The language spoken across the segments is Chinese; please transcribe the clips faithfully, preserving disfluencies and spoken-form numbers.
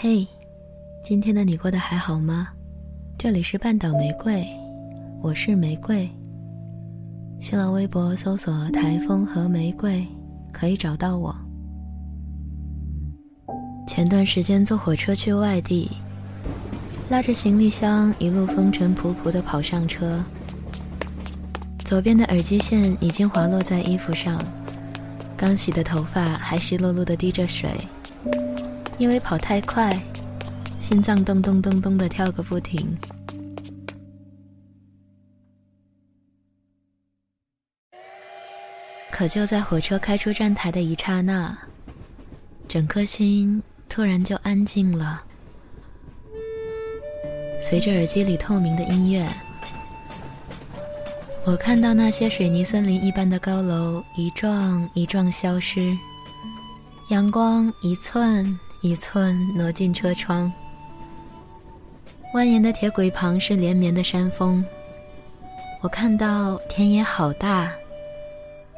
嘿，今天的你过得还好吗？这里是半岛玫瑰，我是玫瑰。新浪微博搜索台风和玫瑰可以找到我。前段时间坐火车去外地，拉着行李箱一路风尘仆仆地跑上车，左边的耳机线已经滑落在衣服上，刚洗的头发还湿漉漉地滴着水，因为跑太快，心脏咚咚咚咚地跳个不停。可就在火车开出站台的一刹那，整颗心突然就安静了。随着耳机里透明的音乐，我看到那些水泥森林一般的高楼一幢一幢消失，阳光一寸一寸挪进车窗，蜿蜒的铁轨旁是连绵的山峰，我看到田野好大，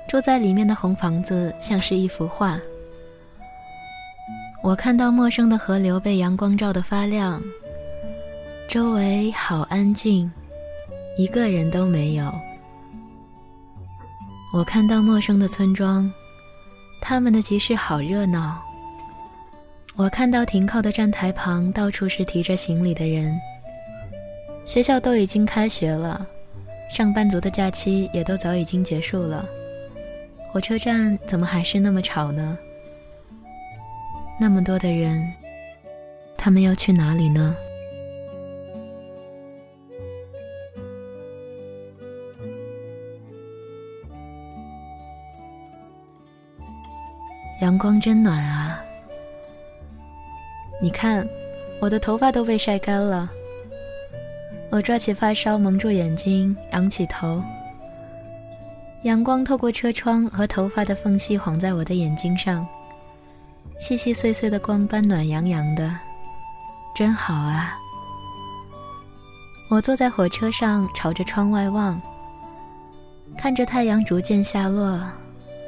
住在里面的红房子像是一幅画，我看到陌生的河流被阳光照得发亮，周围好安静，一个人都没有。我看到陌生的村庄，他们的集市好热闹，我看到停靠的站台旁到处是提着行李的人，学校都已经开学了，上班族的假期也都早已经结束了，火车站怎么还是那么吵呢？那么多的人，他们要去哪里呢？阳光真暖啊，你看我的头发都被晒干了。我抓起发梢蒙住眼睛，仰起头，阳光透过车窗和头发的缝隙晃在我的眼睛上，细细碎碎的光斑暖洋洋的，真好啊。我坐在火车上朝着窗外望，看着太阳逐渐下落，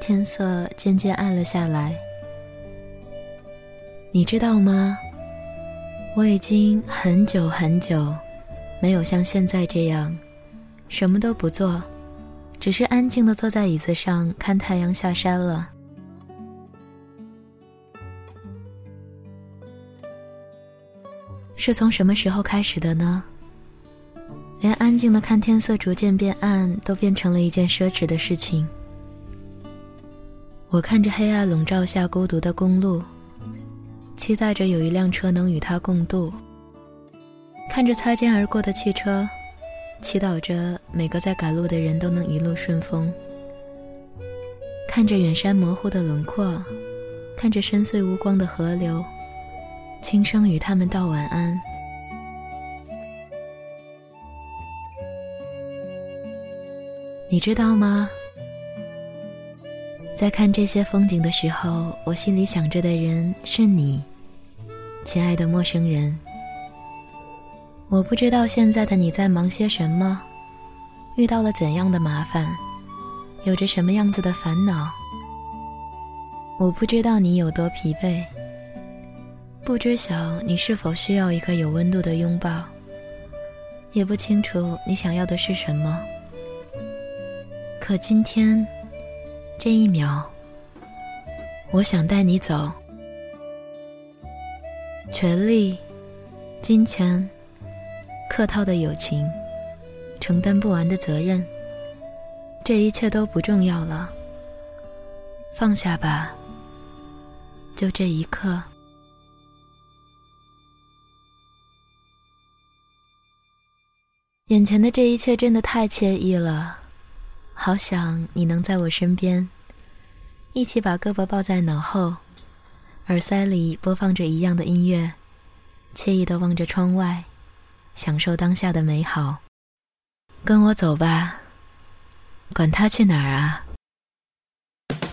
天色渐渐暗了下来。你知道吗？我已经很久很久没有像现在这样什么都不做，只是安静地坐在椅子上看太阳下山了。是从什么时候开始的呢？连安静地看天色逐渐变暗都变成了一件奢侈的事情。我看着黑暗笼罩下孤独的公路，期待着有一辆车能与它共度，看着擦肩而过的汽车，祈祷着每个在赶路的人都能一路顺风，看着远山模糊的轮廓，看着深邃无光的河流，轻声与他们道晚安。你知道吗？在看这些风景的时候，我心里想着的人是你，亲爱的陌生人。我不知道现在的你在忙些什么，遇到了怎样的麻烦，有着什么样子的烦恼。我不知道你有多疲惫，不知晓你是否需要一个有温度的拥抱，也不清楚你想要的是什么。可今天这一秒，我想带你走。权力、金钱、客套的友情、承担不完的责任，这一切都不重要了。放下吧，就这一刻。眼前的这一切真的太惬意了。好想你能在我身边，一起把胳膊抱在脑后，耳塞里播放着一样的音乐，惬意地望着窗外，享受当下的美好。跟我走吧，管他去哪儿啊！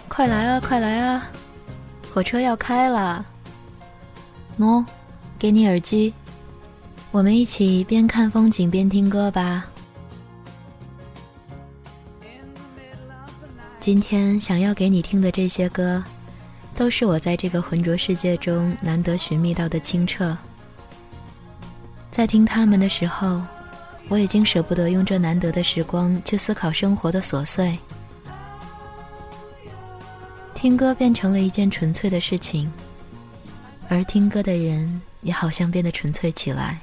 快来啊，快来啊，火车要开了。喏，给你耳机，我们一起边看风景边听歌吧。今天想要给你听的这些歌，都是我在这个浑浊世界中难得寻觅到的清澈。在听他们的时候，我已经舍不得用这难得的时光去思考生活的琐碎。听歌变成了一件纯粹的事情，而听歌的人也好像变得纯粹起来。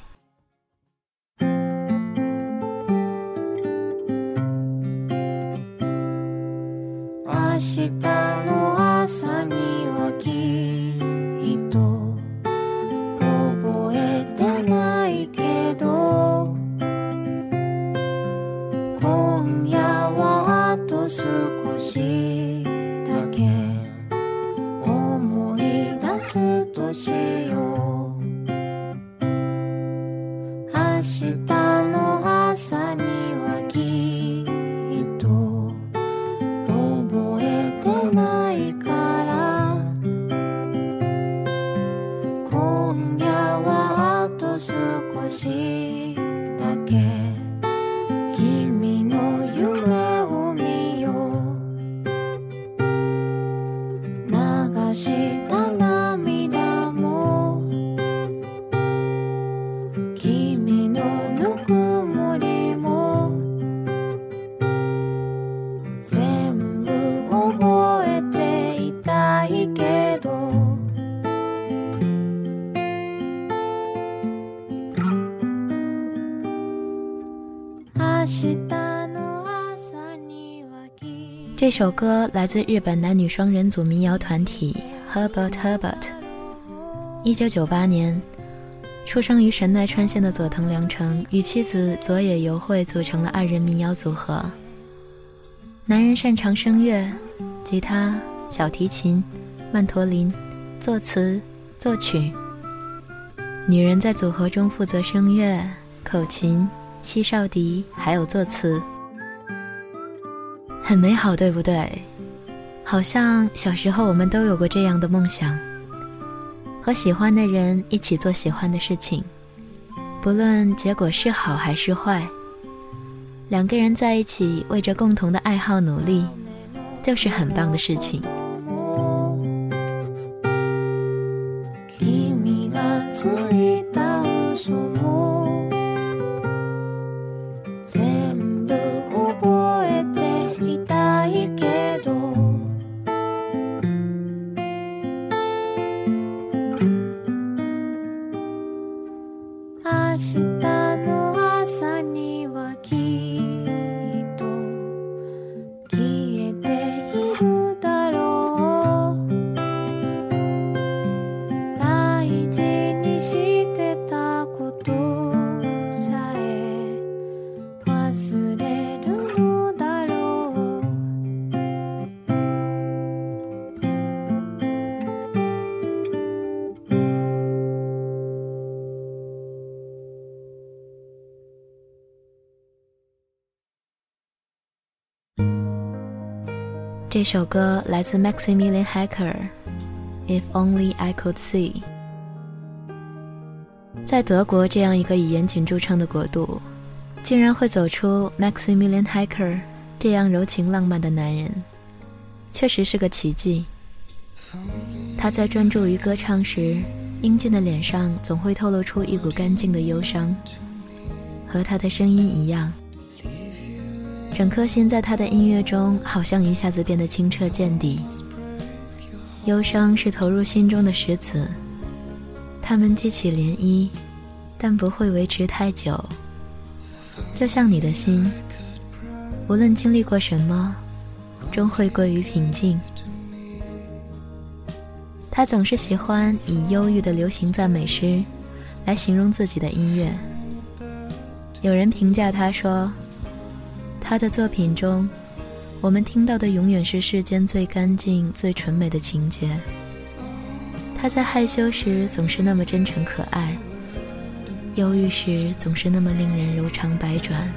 这首歌来自日本男女双人组民谣团体 Herbert Herbert。 一九九八年出生于神奈川县的佐藤良成与妻子佐野由惠组成了二人民谣组合。男人擅长声乐、吉他、小提琴、曼陀林、作词、作曲，女人在组合中负责声乐、口琴、西少笛还有作词。很美好，对不对？好像小时候我们都有过这样的梦想，和喜欢的人一起做喜欢的事情，不论结果是好还是坏，两个人在一起为着共同的爱好努力，就是很棒的事情。这首歌来自 Maximilian Hacker， If Only I Could See。 在德国这样一个以言情著称的国度，竟然会走出 Maximilian Hacker 这样柔情浪漫的男人，确实是个奇迹。他在专注于歌唱时，英俊的脸上总会透露出一股干净的忧伤，和他的声音一样，整颗心在他的音乐中好像一下子变得清澈见底。忧伤是投入心中的石子，它们激起涟漪，但不会维持太久。就像你的心，无论经历过什么，终会归于平静。他总是喜欢以忧郁的流行赞美诗来形容自己的音乐。有人评价他说，他的作品中，我们听到的永远是世间最干净、最纯美的情节。他在害羞时总是那么真诚可爱，忧郁时总是那么令人柔肠百转。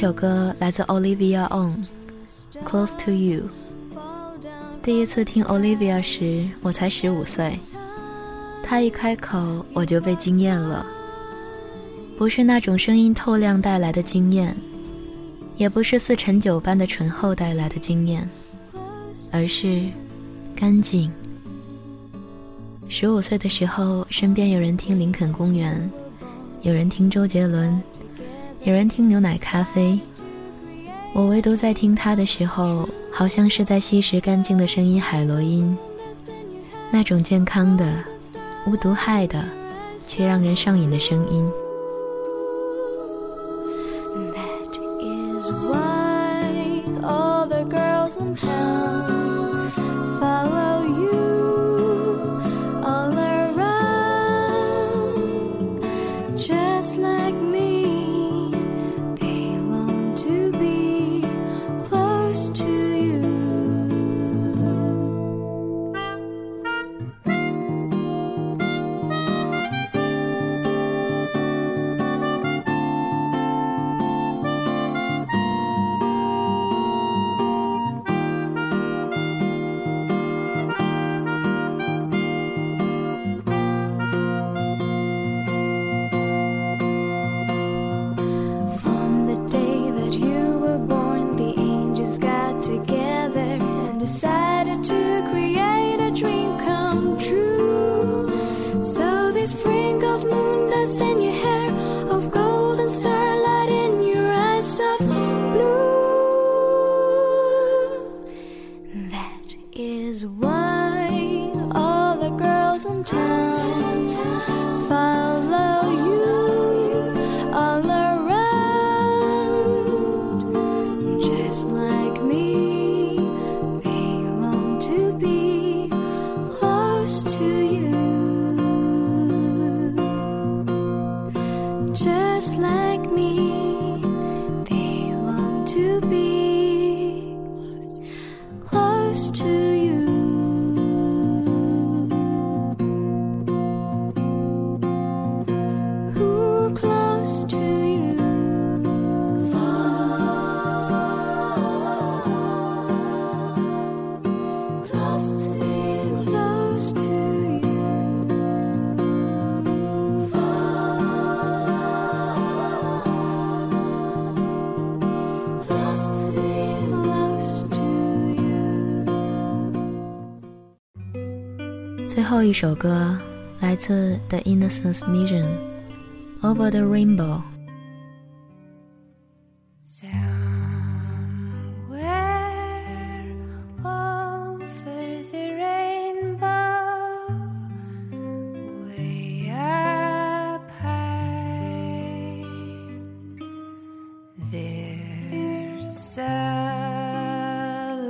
首歌来自 Olivia Ong， Close to You。 第一次听 Olivia 时我才十五岁，她一开口我就被惊艳了，不是那种声音透亮带来的惊艳，也不是似陈酒般的醇厚带来的惊艳，而是干净。十五岁的时候，身边有人听林肯公园，有人听周杰伦，有人听牛奶咖啡，我唯独在听他的时候，好像是在吸食干净的声音海洛因，那种健康的、无毒害的，却让人上瘾的声音。最后一首歌来自 The Innocence Mission， Over the Rainbow。 Somewhere over the rainbow, way up high, there's a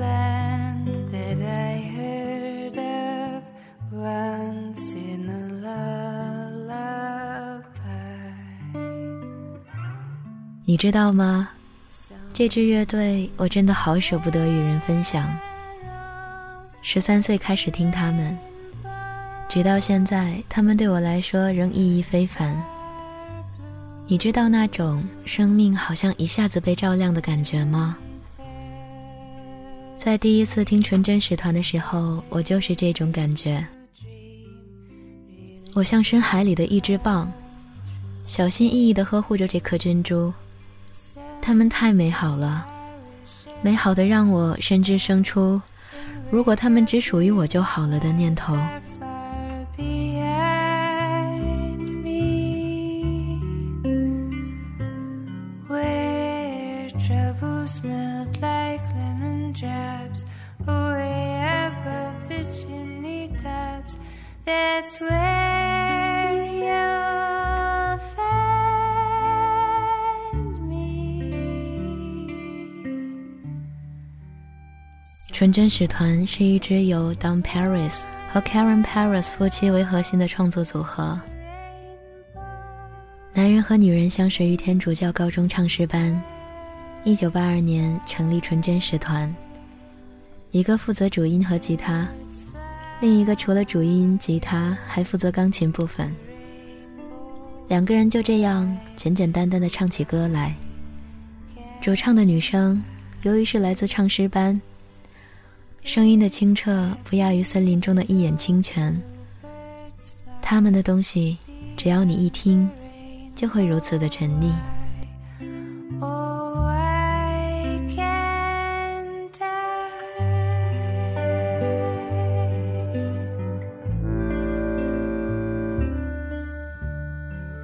land that I heard of once in a lullaby。 你知道吗，这支乐队我真的好舍不得与人分享。十三岁开始听他们，直到现在，他们对我来说仍意义非凡。你知道那种生命好像一下子被照亮的感觉吗？在第一次听纯真使团的时候，我就是这种感觉。我像深海里的一只蚌，小心翼翼地呵护着这颗珍珠。它们太美好了，美好的让我甚至生出如果它们只属于我就好了的念头。That's where you'll find me。 纯真使团是一支由 Don Paris 和 Karen Paris 夫妻为核心的创作组合。男人和女人相识于天主教高中唱诗班，一九八二年成立纯真使团，一个负责主音和吉他，另一个除了主音吉他还负责钢琴部分。两个人就这样简简单单地唱起歌来，主唱的女声由于是来自唱诗班，声音的清澈不亚于森林中的一眼清泉。他们的东西只要你一听就会如此的沉溺。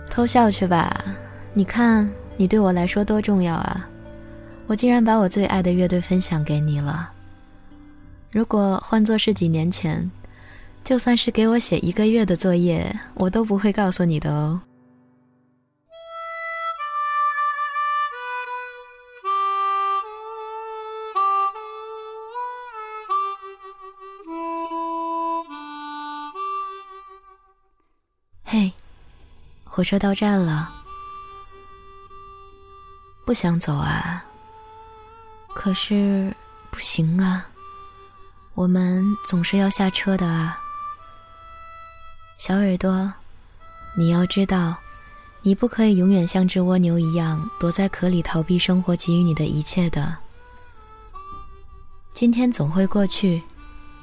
偷笑去吧，你看你对我来说多重要啊，我竟然把我最爱的乐队分享给你了。如果换作是几年前，就算是给我写一个月的作业，我都不会告诉你的哦。嘿，火车到站了，不想走啊，可是不行啊，我们总是要下车的啊。小耳朵，你要知道，你不可以永远像只蜗牛一样躲在壳里逃避生活给予你的一切的。今天总会过去，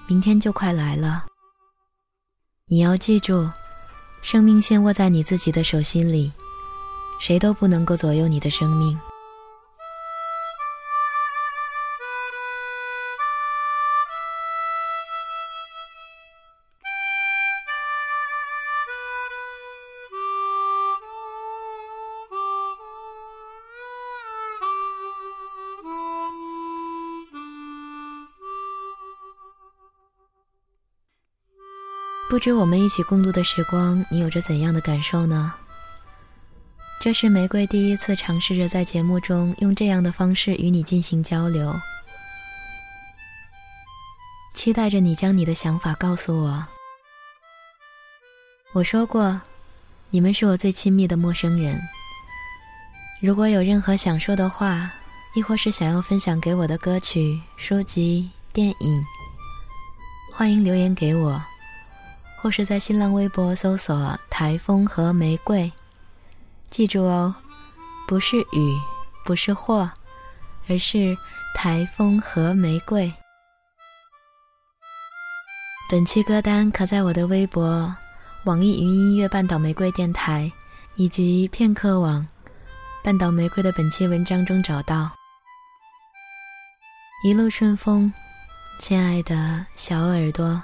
明天就快来了。你要记住，生命线握在你自己的手心里，谁都不能够左右你的生命。不知我们一起共度的时光，你有着怎样的感受呢？这是玫瑰第一次尝试着在节目中用这样的方式与你进行交流，期待着你将你的想法告诉我。我说过，你们是我最亲密的陌生人。如果有任何想说的话，亦或是想要分享给我的歌曲、书籍、电影，欢迎留言给我，或是在新浪微博搜索台风和玫瑰。记住哦，不是雨，不是祸，而是台风和玫瑰。本期歌单可在我的微博、网易云音乐半岛玫瑰电台以及片刻网半岛玫瑰的本期文章中找到。一路顺风，亲爱的小耳朵。